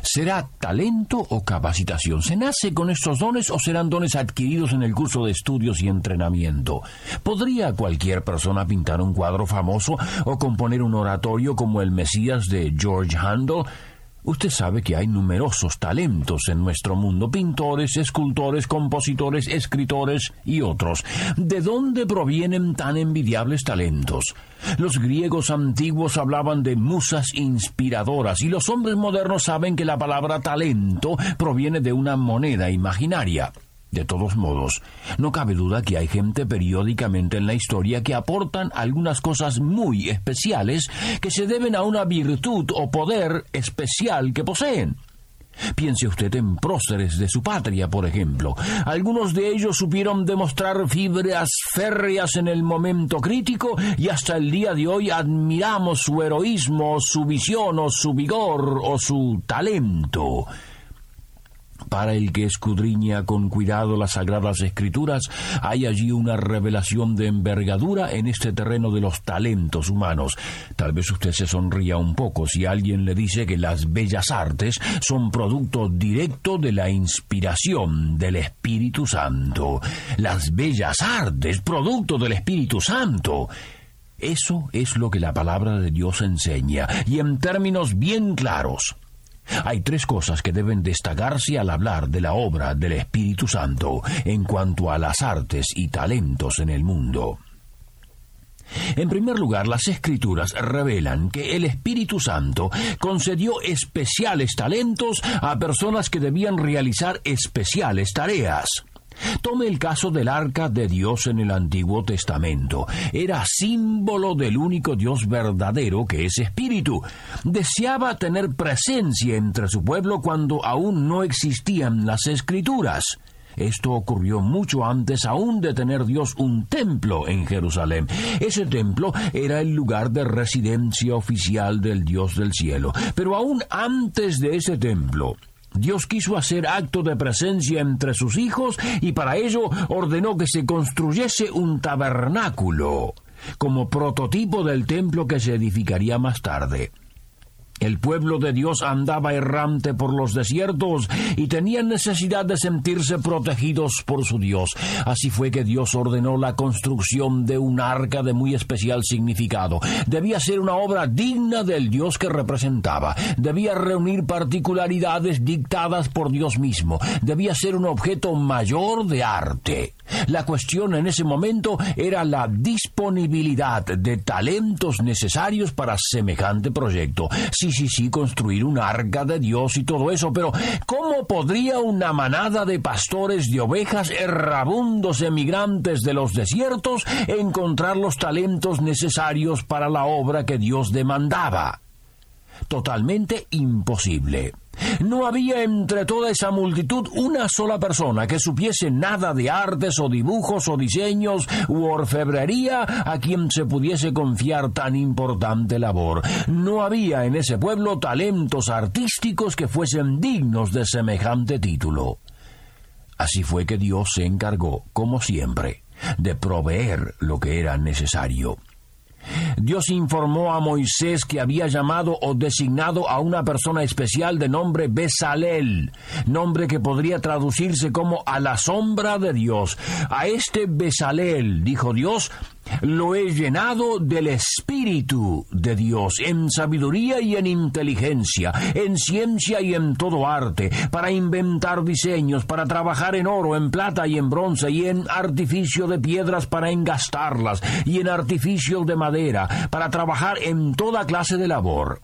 ¿Será talento o capacitación? ¿Se nace con estos dones o serán dones adquiridos en el curso de estudios y entrenamiento? ¿Podría cualquier persona pintar un cuadro famoso o componer un oratorio como el Mesías de George Handel? Usted sabe que hay numerosos talentos en nuestro mundo: pintores, escultores, compositores, escritores y otros. ¿De dónde provienen tan envidiables talentos? Los griegos antiguos hablaban de musas inspiradoras, y los hombres modernos saben que la palabra talento proviene de una moneda imaginaria. De todos modos, no cabe duda que hay gente periódicamente en la historia que aportan algunas cosas muy especiales que se deben a una virtud o poder especial que poseen. Piense usted en próceres de su patria, por ejemplo. Algunos de ellos supieron demostrar fibras férreas en el momento crítico, y hasta el día de hoy admiramos su heroísmo, su visión, o su vigor, o su talento. Para el que escudriña con cuidado las Sagradas Escrituras, hay allí una revelación de envergadura en este terreno de los talentos humanos. Tal vez usted se sonría un poco si alguien le dice que las bellas artes son producto directo de la inspiración del Espíritu Santo. ¡Las bellas artes, producto del Espíritu Santo! Eso es lo que la palabra de Dios enseña, y en términos bien claros. Hay tres cosas que deben destacarse al hablar de la obra del Espíritu Santo en cuanto a las artes y talentos en el mundo. En primer lugar, las Escrituras revelan que el Espíritu Santo concedió especiales talentos a personas que debían realizar especiales tareas. Tome el caso del arca de Dios en el Antiguo Testamento. Era símbolo del único Dios verdadero, que es espíritu. Deseaba tener presencia entre su pueblo cuando aún no existían las Escrituras. Esto ocurrió mucho antes aún de tener Dios un templo en Jerusalén. Ese templo era el lugar de residencia oficial del Dios del cielo. Pero aún antes de ese templo, Dios quiso hacer acto de presencia entre sus hijos, y para ello ordenó que se construyese un tabernáculo como prototipo del templo que se edificaría más tarde. El pueblo de Dios andaba errante por los desiertos y tenía necesidad de sentirse protegidos por su Dios. Así fue que Dios ordenó la construcción de un arca de muy especial significado. Debía ser una obra digna del Dios que representaba. Debía reunir particularidades dictadas por Dios mismo. Debía ser un objeto mayor de arte. La cuestión en ese momento era la disponibilidad de talentos necesarios para semejante proyecto. Sí, construir un arca de Dios y todo eso, pero ¿cómo podría una manada de pastores de ovejas, errabundos emigrantes de los desiertos, encontrar los talentos necesarios para la obra que Dios demandaba? Totalmente imposible. No había entre toda esa multitud una sola persona que supiese nada de artes o dibujos o diseños u orfebrería a quien se pudiese confiar tan importante labor. No había en ese pueblo talentos artísticos que fuesen dignos de semejante título. Así fue que Dios se encargó, como siempre, de proveer lo que era necesario. Dios informó a Moisés que había llamado o designado a una persona especial de nombre Bezalel, nombre que podría traducirse como a la sombra de Dios. A este Bezalel, dijo Dios, lo he llenado del Espíritu de Dios, en sabiduría y en inteligencia, en ciencia y en todo arte, para inventar diseños, para trabajar en oro, en plata y en bronce, y en artificio de piedras para engastarlas, y en artificios de madera, para trabajar en toda clase de labor.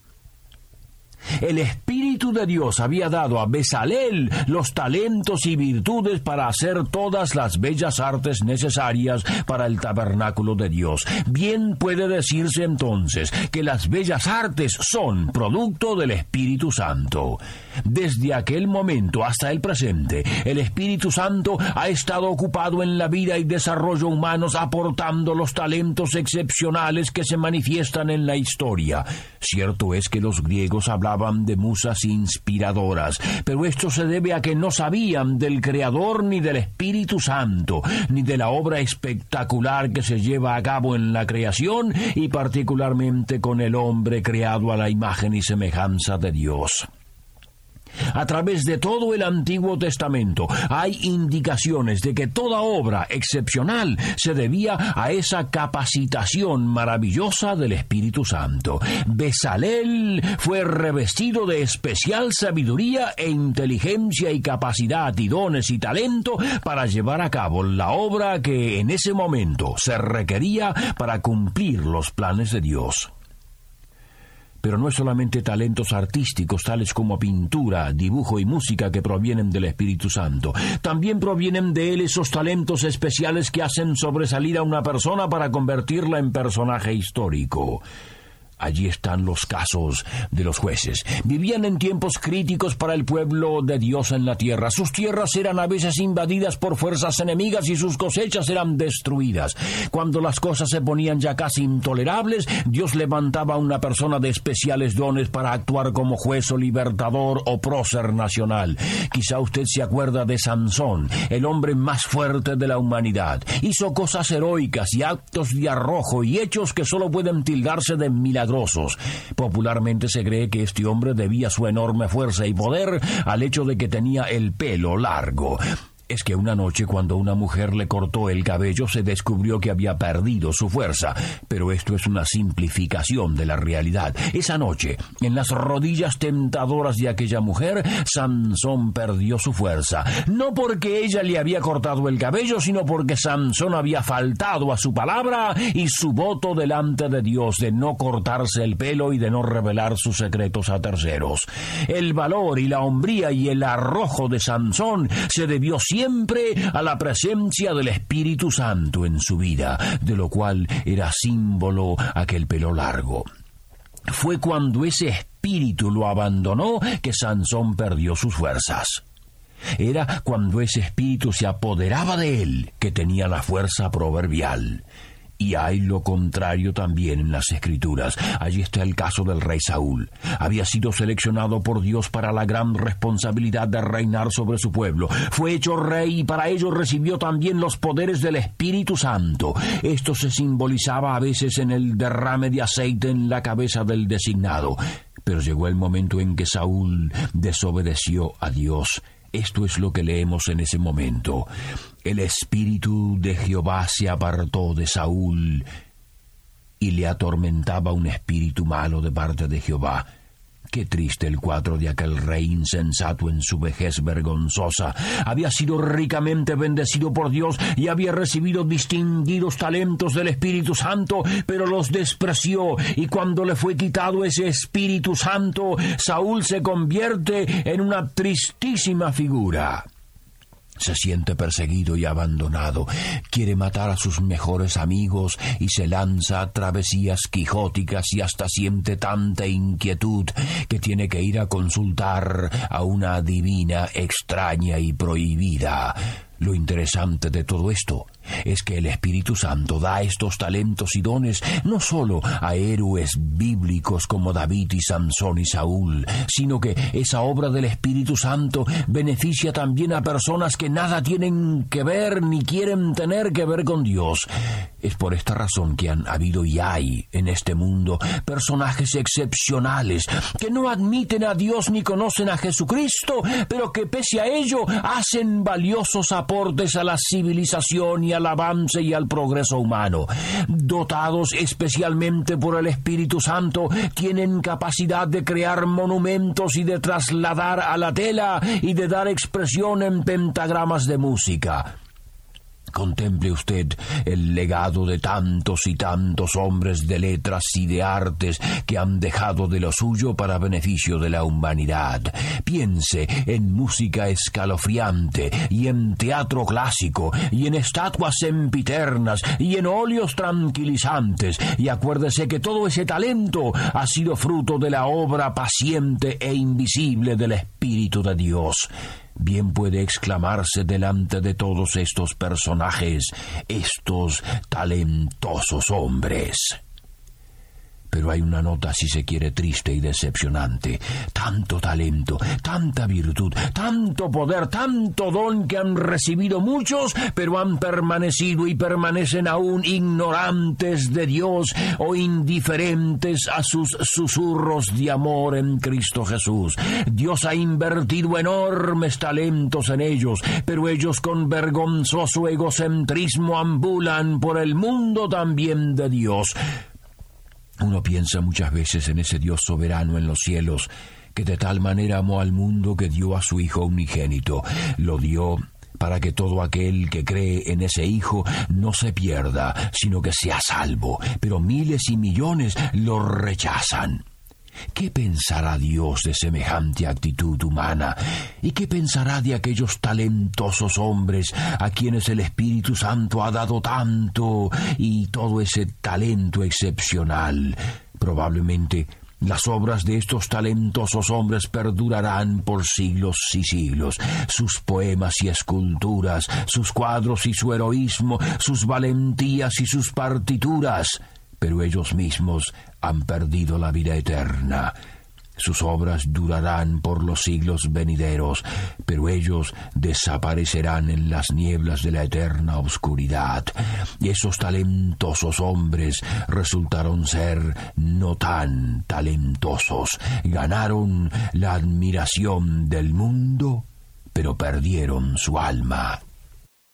El Espíritu de Dios había dado a Bezalel los talentos y virtudes para hacer todas las bellas artes necesarias para el tabernáculo de Dios. Bien puede decirse entonces que las bellas artes son producto del Espíritu Santo. Desde aquel momento hasta el presente, el Espíritu Santo ha estado ocupado en la vida y desarrollo humanos aportando los talentos excepcionales que se manifiestan en la historia. Cierto es que los griegos hablaban de musas inspiradoras, pero esto se debe a que no sabían del Creador ni del Espíritu Santo, ni de la obra espectacular que se lleva a cabo en la creación y particularmente con el hombre creado a la imagen y semejanza de Dios. A través de todo el Antiguo Testamento hay indicaciones de que toda obra excepcional se debía a esa capacitación maravillosa del Espíritu Santo. Bezalel fue revestido de especial sabiduría e inteligencia y capacidad y dones y talento para llevar a cabo la obra que en ese momento se requería para cumplir los planes de Dios. Pero no es solamente talentos artísticos tales como pintura, dibujo y música que provienen del Espíritu Santo. También provienen de él esos talentos especiales que hacen sobresalir a una persona para convertirla en personaje histórico. Allí están los casos de los jueces. Vivían en tiempos críticos para el pueblo de Dios en la tierra. Sus tierras eran a veces invadidas por fuerzas enemigas y sus cosechas eran destruidas. Cuando las cosas se ponían ya casi intolerables, Dios levantaba a una persona de especiales dones para actuar como juez o libertador o prócer nacional. Quizá usted se acuerda de Sansón, el hombre más fuerte de la humanidad. Hizo cosas heroicas y actos de arrojo y hechos que solo pueden tildarse de milagrosos. Popularmente se cree que este hombre debía su enorme fuerza y poder al hecho de que tenía el pelo largo. Es que una noche, cuando una mujer le cortó el cabello, se descubrió que había perdido su fuerza. Pero esto es una simplificación de la realidad. Esa noche, en las rodillas tentadoras de aquella mujer, Sansón perdió su fuerza. No porque ella le había cortado el cabello, sino porque Sansón había faltado a su palabra y su voto delante de Dios de no cortarse el pelo y de no revelar sus secretos a terceros. El valor y la hombría y el arrojo de Sansón se debió siempre a la presencia del Espíritu Santo en su vida, de lo cual era símbolo aquel pelo largo. Fue cuando ese espíritu lo abandonó que Sansón perdió sus fuerzas. Era cuando ese espíritu se apoderaba de él que tenía la fuerza proverbial. Y hay lo contrario también en las Escrituras. Allí está el caso del rey Saúl. Había sido seleccionado por Dios para la gran responsabilidad de reinar sobre su pueblo. Fue hecho rey y para ello recibió también los poderes del Espíritu Santo. Esto se simbolizaba a veces en el derrame de aceite en la cabeza del designado. Pero llegó el momento en que Saúl desobedeció a Dios. Esto es lo que leemos en ese momento. El Espíritu de Jehová se apartó de Saúl y le atormentaba un espíritu malo de parte de Jehová. Qué triste el cuadro de aquel rey insensato en su vejez vergonzosa. Había sido ricamente bendecido por Dios y había recibido distinguidos talentos del Espíritu Santo, pero los despreció, y cuando le fue quitado ese Espíritu Santo, Saúl se convierte en una tristísima figura. Se siente perseguido y abandonado, quiere matar a sus mejores amigos y se lanza a travesías quijóticas y hasta siente tanta inquietud que tiene que ir a consultar a una adivina extraña y prohibida. Lo interesante de todo esto es que el Espíritu Santo da estos talentos y dones no solo a héroes bíblicos como David y Sansón y Saúl, sino que esa obra del Espíritu Santo beneficia también a personas que nada tienen que ver ni quieren tener que ver con Dios. Es por esta razón que han habido y hay en este mundo personajes excepcionales que no admiten a Dios ni conocen a Jesucristo, pero que pese a ello hacen valiosos aportes a la civilización y al avance y al progreso humano. Dotados especialmente por el Espíritu Santo, tienen capacidad de crear monumentos y de trasladar a la tela y de dar expresión en pentagramas de música. Contemple usted el legado de tantos y tantos hombres de letras y de artes que han dejado de lo suyo para beneficio de la humanidad. Piense en música escalofriante y en teatro clásico y en estatuas sempiternas y en óleos tranquilizantes, y acuérdese que todo ese talento ha sido fruto de la obra paciente e invisible del Espíritu de Dios. Bien puede exclamarse delante de todos estos personajes, estos talentosos hombres. Pero hay una nota, si se quiere, triste y decepcionante. Tanto talento, tanta virtud, tanto poder, tanto don que han recibido muchos, pero han permanecido y permanecen aún ignorantes de Dios o indiferentes a sus susurros de amor en Cristo Jesús. Dios ha invertido enormes talentos en ellos, pero ellos con vergonzoso egocentrismo ambulan por el mundo también de Dios. Uno piensa muchas veces en ese Dios soberano en los cielos, que de tal manera amó al mundo que dio a su Hijo unigénito. Lo dio para que todo aquel que cree en ese Hijo no se pierda, sino que sea salvo. Pero miles y millones lo rechazan. ¿Qué pensará Dios de semejante actitud humana? ¿Y qué pensará de aquellos talentosos hombres a quienes el Espíritu Santo ha dado tanto y todo ese talento excepcional? Probablemente las obras de estos talentosos hombres perdurarán por siglos y siglos. Sus poemas y esculturas, sus cuadros y su heroísmo, sus valentías y sus partituras. Pero ellos mismos han perdido la vida eterna. Sus obras durarán por los siglos venideros, pero ellos desaparecerán en las nieblas de la eterna oscuridad. Y esos talentosos hombres resultaron ser no tan talentosos. Ganaron la admiración del mundo, pero perdieron su alma.